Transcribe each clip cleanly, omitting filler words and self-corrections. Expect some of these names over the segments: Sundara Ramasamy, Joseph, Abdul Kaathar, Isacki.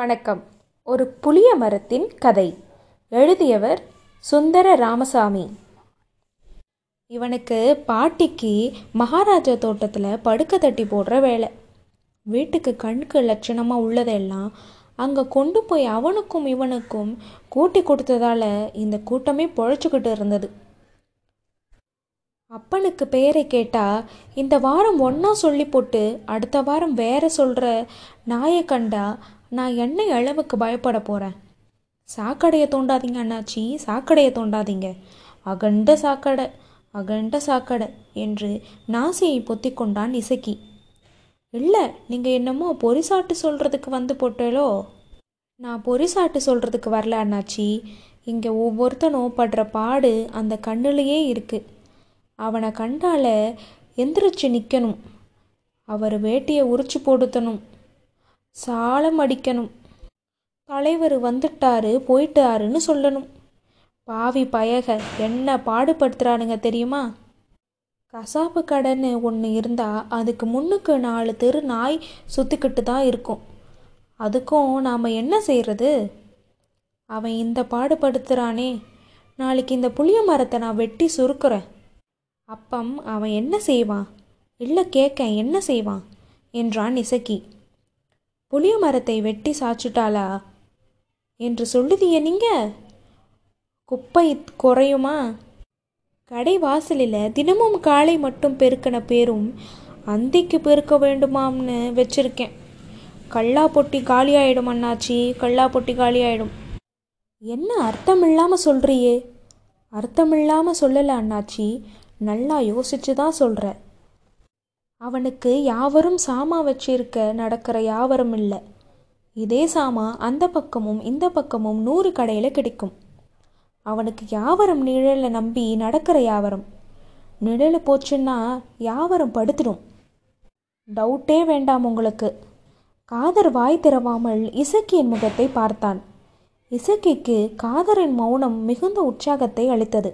வணக்கம். ஒரு புளிய மரத்தின் கதை. எழுதியவர் சுந்தர ராமசாமி. இவனுக்கு பாட்டிக்கு மகாராஜா தோட்டத்தில் படுக்கை தட்டி போடுற வேலை. வீட்டுக்கு கண்ணுக்கு லட்சணமாக உள்ளதெல்லாம் அங்கே கொண்டு போய் அவனுக்கும் இவனுக்கும் கூட்டி கொடுத்ததால் இந்த கூட்டமே பொழைச்சிக்கிட்டு இருந்தது. அப்பனுக்கு பெயரை கேட்டால் இந்த வாரம் ஒன்றா சொல்லி போட்டு அடுத்த வாரம் வேறு சொல்கிற நாயை கண்டா நான் என்ன அளவுக்கு பயப்பட போகிறேன். சாக்கடையை தோண்டாதீங்க அண்ணாச்சி, சாக்கடையை தோண்டாதீங்க, அகண்ட சாக்கடை, அகண்ட சாக்கடை என்று நாசியை பொத்தி கொண்டான் இசக்கி. இல்லை, நீங்கள் என்னமோ பொரிசாட்டு சொல்கிறதுக்கு வந்து போட்டேலோ. நான் பொரிசாட்டு சொல்கிறதுக்கு வரல அண்ணாச்சி. இங்கே ஒவ்வொருத்தனும் படுற பாடு அந்த கண்ணுலேயே இருக்குது. அவனை கண்டால் எந்திரிச்சு நிற்கணும், அவர் வேட்டியை உரிச்சு போடுத்தணும், சாலம் அடிக்கணும், தலைவர் வந்துட்டாரு போயிட்டாருன்னு சொல்லணும். பாவி பயக என்ன பாடுபடுத்துகிறானுங்க தெரியுமா? கசாப்பு கடைன்னு ஒன்று இருந்தால் அதுக்கு முன்னுக்கு 4 தெரு நாய் சுற்றிக்கிட்டு தான் இருக்கும். அதுக்கும் நாம் என்ன செய்கிறது? அவன் இந்த பாடுபடுத்துகிறானே, நாளைக்கு இந்த புளிய மரத்தை நான் வெட்டி சுருக்குறேன். அப்பம் அவன் என்ன செய்வான்? இல்லை கேட்க என்ன செய்வான் என்றான் இசக்கி. புளிய மரத்தை வெட்டி சாச்சுட்டாளா என்று சொல்லுதிய நீங்கள், குப்பை குறையுமா? கடை வாசலில் தினமும் காலை மட்டும் பெருக்கின பேரும் அந்திக்கு பெருக்க வேண்டுமாம்னு வச்சுருக்கேன். கல்லா பொட்டி காலியாயிடும் அண்ணாச்சி, கல்லா பொட்டி காலியாயிடும். என்ன அர்த்தமில்லாமல் சொல்கிறியே? அர்த்தமில்லாமல் சொல்லலை அண்ணாச்சி, நல்லா யோசிச்சு தான் சொல்கிற. அவனுக்கு யாவரும் சாமா வச்சிருக்க நடக்கிற யாவரும் இல்லை. இதே சாமா அந்த பக்கமும் இந்த பக்கமும் 100 கடையில் கிடைக்கும். அவனுக்கு யாவரும் நிழலை நம்பி நடக்கிற யாவரும். நிழல் போச்சுன்னா யாவரும் படுத்துடும். டவுட்டே வேண்டாம் உங்களுக்கு. காதர் வாய் திறவாமல் இசக்கியின் முகத்தை பார்த்தான். இசக்கிக்கு காதரின் மௌனம் மிகுந்த உற்சாகத்தை அளித்தது.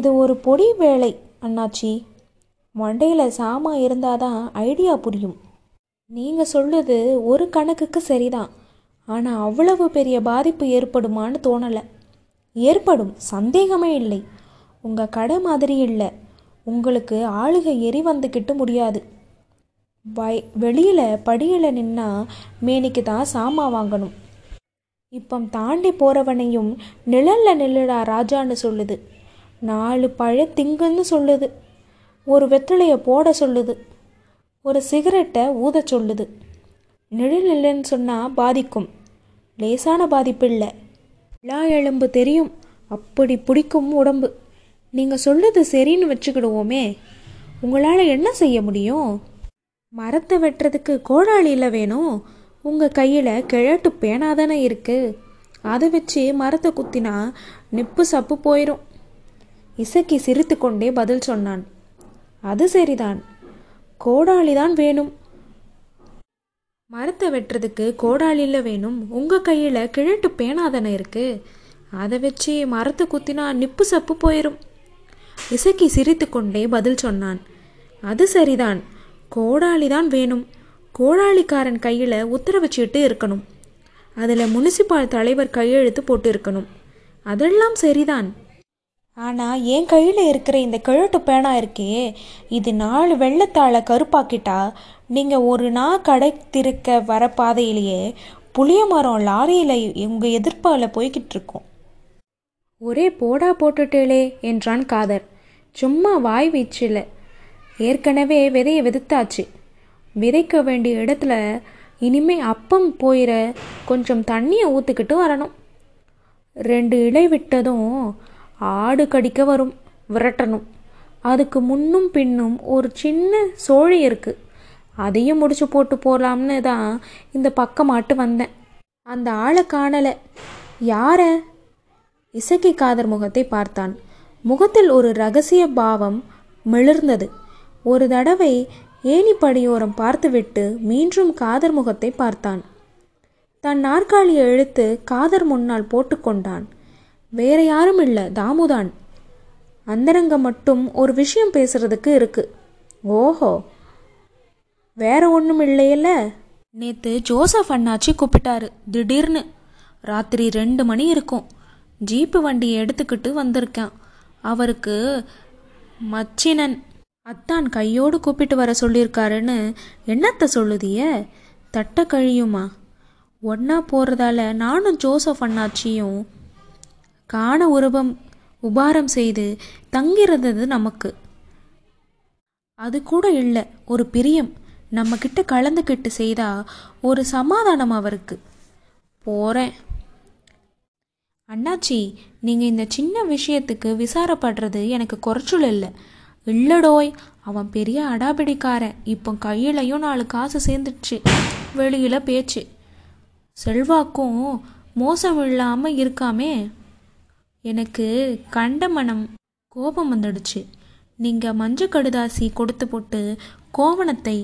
இது ஒரு பொடி வேலை அண்ணாச்சி. மண்டையில் சாமா இருந்தாதான் ஐடியா புரியும். நீங்கள் சொல்லுது ஒரு கணக்குக்கு சரிதான், ஆனால் அவ்வளவு பெரிய பாதிப்பு ஏற்படுமான்னு தோணலை. ஏற்படும், சந்தேகமே இல்லை. உங்கள் கடை மாதிரி இல்லை. உங்களுக்கு ஆளுகை எரி வந்துக்கிட்டு முடியாது. வெளியில் படியில் நின்னா மேனிக்கு தான் சாமா வாங்கணும். இப்போ தாண்டி போகிறவனையும் நிழலில் நிழடா ராஜான்னு சொல்லுது, 4 பழத்திங்குன்னு சொல்லுது, ஒரு வெற்றிலையை போட சொல்லுது, ஒரு சிகரெட்டை ஊத சொல்லுது. நிழல் இல்லைன்னு சொன்னால் பாதிக்கும், லேசான பாதிப்பு இல்லை, விழா எலும்பு தெரியும், அப்படி பிடிக்கும் உடம்பு. நீங்கள் சொல்லுது சரின்னு வச்சுக்கிடுவோமே, உங்களால் என்ன செய்ய முடியும்? மரத்தை வெட்டுறதுக்கு கோடாளியில் வேணும். உங்கள் கையில் கிழட்டு பேனாதானே இருக்குது, அதை வச்சு மரத்தை குத்தினா நிப்பு சப்பு போயிடும். இசக்கி சிரித்து கொண்டே பதில் சொன்னான். அது சரிதான், கோடாளிதான் வேணும். மரத்தை வெட்டுறதுக்கு கோடாளியில் வேணும். உங்கள் கையில் கிழட்டு பேனாதானே இருக்குது, அதை வச்சு மரத்தை குத்தினா நிப்பு சப்பு போயிடும். இசக்கி சிரித்து கொண்டே பதில் சொன்னான். அது சரிதான், கோடாளிதான் வேணும். கோடாளிக்காரன் கையில் உத்தரவுச்சீட்டு இருக்கணும், அதில் முனிசிபால் தலைவர் கையெழுத்து போட்டு இருக்கணும். அதெல்லாம் சரிதான். ஆனால் என் கையில் இருக்கிற இந்த கிழட்டு பேனா இருக்கே, இது 4 வெள்ளத்தாளை கருப்பாக்கிட்டா நீங்கள் ஒரு நாள் கடை திருக்க வர பாதையிலேயே புளிய மரம் லாரியில் உங்கள் எதிர்ப்பால் போய்கிட்டு இருக்கோம். ஒரே போடா போட்டுட்டேலே என்றான் காதர். சும்மா வாய் வீச்சில், ஏற்கனவே விதையை விதைத்தாச்சு. விதைக்க வேண்டிய இடத்துல இனிமே அப்பம் போயிட கொஞ்சம் தண்ணியை ஊற்றுக்கிட்டு வரணும். 2 இலை விட்டதும் ஆடு கடிக்க வரும், விரட்டணும். அதுக்கு முன்னும் பின்னும் ஒரு சின்ன சோழி இருக்குது, அதையும் முடிச்சு போட்டு போகலாம்னு தான் இந்த பக்கமாட்டு வந்தேன். அந்த ஆளை காணலை. யார? இசக்கி காதர் முகத்தை பார்த்தான். முகத்தில் ஒரு ரகசிய பாவம் மிளிர்ந்தது. ஒரு தடவை ஏணிப்படியோரம் பார்த்துவிட்டு மீண்டும் காதர் முகத்தை பார்த்தான். தன் நாற்காலியை இழுத்து காதர் முன்னால் போட்டுக்கொண்டான். வேற யாரும் இல்லை, தாமுதான். அந்தரங்க மட்டும் ஒரு விஷயம் பேசுறதுக்கு இருக்கு. ஓஹோ, வேற ஒன்றும் இல்லையில. நேற்று ஜோசப் அண்ணாச்சி கூப்பிட்டாரு திடீர்னு. ராத்திரி 2 மணி இருக்கும். ஜீப்பு வண்டியை எடுத்துக்கிட்டு வந்திருக்கேன். அவருக்கு மச்சினன் அத்தான் கையோடு கூப்பிட்டு வர சொல்லியிருக்காருன்னு. என்னத்தை சொல்லுதிய? தட்ட கழியுமா? ஒன்றா போகிறதால நானும் ஜோசப் அண்ணாச்சியும் காண உபாரம் செய்து தங்கிறது. நமக்கு அது கூட இல்லை, ஒரு பிரியம். நம்மக்கிட்ட கலந்துக்கிட்டு செய்தா ஒரு சமாதானம் அவருக்கு. போகிறேன் அண்ணாச்சி, நீங்கள் இந்த சின்ன விஷயத்துக்கு விசாரப்படுறது எனக்கு குறைச்சல் இல்லை. இல்லடோய், அவன் பெரிய அடாபிடிக்காரன். இப்போ கையிலையும் 4 காசு சேர்ந்துடுச்சு. வெளியில் பேச்சு செல்வாக்கும் மோசம் இல்லாமல் இருக்காமே. எனக்கு கண்டமனம் கோபம் வந்துடுச்சு. நீங்கள் மஞ்சள் கடுதாசி கொடுத்து போட்டு கோவணத்தை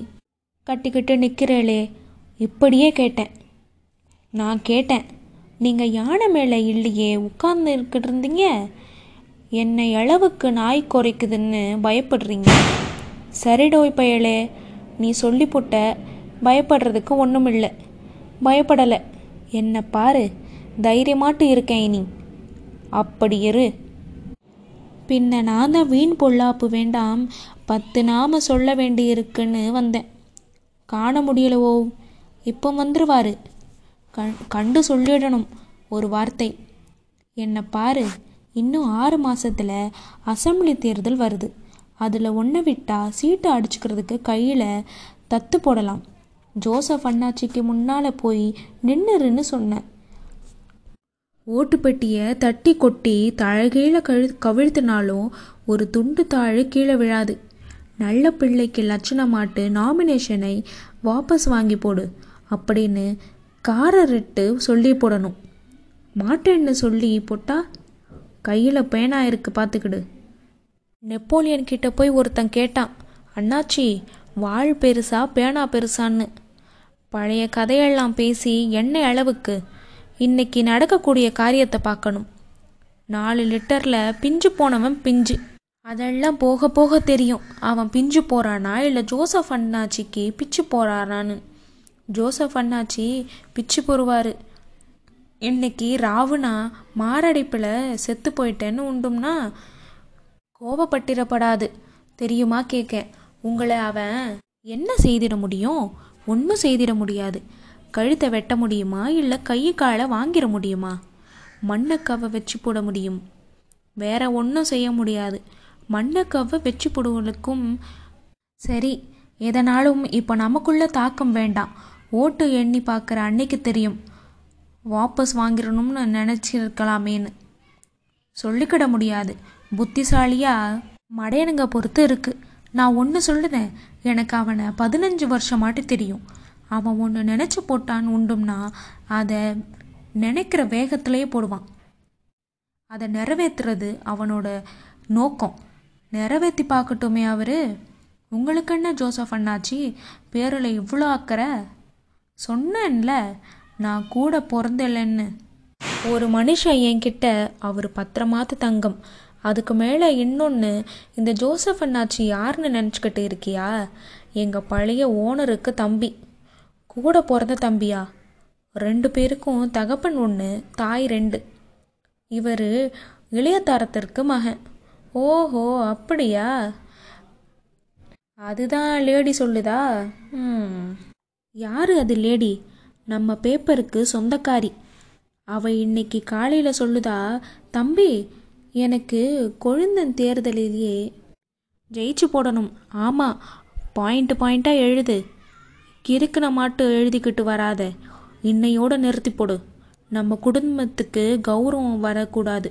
கட்டிக்கிட்டு நிற்கிறேளே இப்படியே கேட்டேன். நான் கேட்டேன், நீங்கள் யானை மேலே இல்லையே உட்கார்ந்து இருக்கிட்டு இருந்தீங்க, என்னை அளவுக்கு நாய் குறைக்குதுன்னு பயப்படுறீங்க. சரிடோய் பயலே, நீ சொல்லி போட்ட. பயப்படுறதுக்கு ஒன்றும் இல்லை. பயப்படலை, என்னை பாரு, தைரியமாட்டு இருக்கேன். நீ அப்படி இரு. பின்ன நான் தான் வீண் பொல்லாப்பு வேண்டாம், 10 நாம சொல்ல வேண்டியிருக்குன்னு வந்தேன். காண முடியலவோ, இப்போ வந்துருவாரு. கண்டு சொல்லிடணும் ஒரு வார்த்தை. என்னை பாரு, இன்னும் 6 மாதத்தில் அசம்பிளி தேர்தல் வருது. அதில் ஒன்று விட்டால் சீட்டை அடிச்சுக்கிறதுக்கு கையில் தத்து போடலாம். ஜோசப் அண்ணாச்சிக்கு முன்னால் போய் நின்றுன்னு சொன்னேன். ஓட்டு பெட்டியை தட்டி கொட்டி தழகீழே கவிழ்த்தினாலும் ஒரு துண்டு தாழ் கீழே விழாது. நல்ல பிள்ளைக்கு லட்சணமாட்டு நாமினேஷனை வாபஸ் வாங்கி போடு அப்படின்னு காரரிட்டு சொல்லி போடணும். மாட்டேன்னு சொல்லி போட்டா கையில் பேனா இருக்கு, பார்த்துக்கிடு. நெப்போலியன் கிட்டே போய் ஒருத்தன் கேட்டான், அண்ணாச்சி வாழ் பெருசா பேனா பெருசான்னு. பழைய கதையெல்லாம் பேசி என்ன அளவுக்கு? இன்னைக்கு நடக்கக்கூடிய காரியத்தை பார்க்கணும். 4 லிட்டரில் பிஞ்சு போனவன் பிஞ்சு. அதெல்லாம் போக போக தெரியும் அவன் பிஞ்சு போகிறானா இல்லை ஜோசப் அண்ணாச்சிக்கு பிச்சு போகிறானான்னு. ஜோசப் அண்ணாச்சி பிச்சு போடுவார். இன்னைக்கு ராவுனா மாரடைப்பில் செத்து போயிட்டேன்னு உண்டும்னா கோபப்பட்டிரப்படாது தெரியுமா? கேட்க உங்களை அவன் என்ன செய்திட முடியும்? ஒன்றும் செய்திட முடியாது. கழுத்தை வெட்ட முடியுமா? இல்லை கையை காலை வாங்கிட முடியுமா? மண்ணக்கவை வச்சு போட முடியும், வேற ஒன்றும் செய்ய முடியாது. மண்ணக்கவை வச்சு போடுவதற்கும் சரி எதனாலும் இப்போ நமக்குள்ள தாக்கம் வேண்டாம். ஓட்டு எண்ணி பார்க்குற அன்னைக்கு தெரியும் வாபஸ் வாங்கிடணும்னு நினச்சிருக்கலாமேன்னு. சொல்லிக்கிட முடியாது. புத்திசாலியாக மடையனுங்க பொறுத்து இருக்குது. நான் ஒன்று சொல்லுதேன், எனக்கு அவனை 15 வருஷமாட்டி தெரியும். அவன் ஒன்று நினச்சி போட்டான் உண்டும்னா அதை நினைக்கிற வேகத்திலேயே போடுவான். அதை நிறைவேற்றுறது அவனோட நோக்கம். நிறைவேற்றி பார்க்கட்டுமே அவர். உங்களுக்கு என்ன ஜோசப் அண்ணாச்சி பேரில் இவ்வளோ அக்கறை? சொன்னேன்ல நான் கூட பிறந்தலைன்னு. ஒரு மனுஷன் என்கிட்ட அவர் 10 மாத தங்கம். அதுக்கு மேலே இன்னொன்று, இந்த ஜோசப் அண்ணாச்சி யாருன்னு நினச்சிக்கிட்டு இருக்கியா? எங்கள் பழைய ஓனருக்கு தம்பி, கூட பிறந்த தம்பியா. 2 பேருக்கும் தகப்பன் 1, தாய் 2. இவர் இளையதாரத்திற்கு மகன். ஓஹோ, அப்படியா? அதுதான் லேடி சொல்லுதா? யாரு அது லேடி? நம்ம பேப்பருக்கு சொந்தக்காரி. அவள் இன்னைக்கு காலையில் சொல்லுதா, தம்பி எனக்கு கொழுந்தன் தேர்தலிலேயே ஜெயிச்சு போடணும். ஆமாம், பாயிண்ட்டாக எழுது. கிறுக்கின மாட்டு எழுதிக்கிட்டு வராத. இன்னையோட நிறுத்தி போடு. நம்ம குடும்பத்துக்கு கௌரவம் வரக்கூடாது.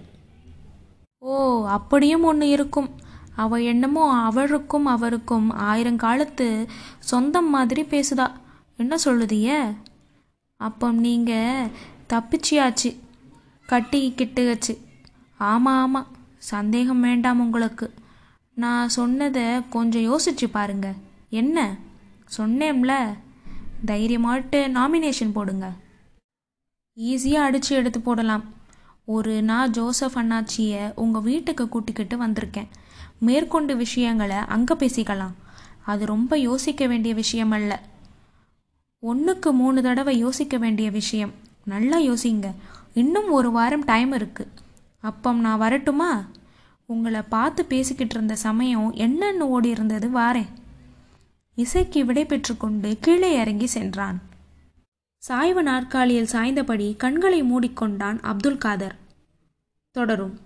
ஓ, அப்படியும் ஒன்று இருக்கும். அவள் என்னமோ அவளுக்கும் அவருக்கும் 1000 காலத்து சொந்தம் மாதிரி பேசுதா. என்ன சொல்லுதிய? அப்போ நீங்கள் தப்பிச்சியாச்சு, கட்டிக்கிட்டுச்சு. ஆமாம் ஆமாம், சந்தேகம் வேண்டாம் உங்களுக்கு. நான் சொன்னதை கொஞ்சம் யோசிச்சு பாருங்க. என்ன சொன்னேம்ல, தைரியமாட்டு நாமினேஷன் போடுங்க. ஈஸியாக அடித்து எடுத்து போடலாம். ஒரு நான் ஜோசப் அண்ணாச்சியை உங்கள் வீட்டுக்கு கூட்டிக்கிட்டு வந்திருக்கேன். மேற்கொண்டு விஷயங்களை அங்கே பேசிக்கலாம். அது ரொம்ப யோசிக்க வேண்டிய விஷயம் அல்ல. 1க்கு 3 தடவை யோசிக்க வேண்டிய விஷயம். நல்லா யோசிங்க. இன்னும் 1 வாரம் டைம் இருக்குது. அப்போ நான் வரட்டுமா? உங்களை பார்த்து பேசிக்கிட்டு இருந்த சமயம் என்னென்னு ஓடி இருந்தது. வாரேன். இசைக்கு விடை பெற்று கொண்டு கீழே இறங்கி சென்றான். சாய்வு நாற்காலியில் சாய்ந்தபடி கண்களை மூடிக்கொண்டான் அப்துல் காதர். தொடரும்.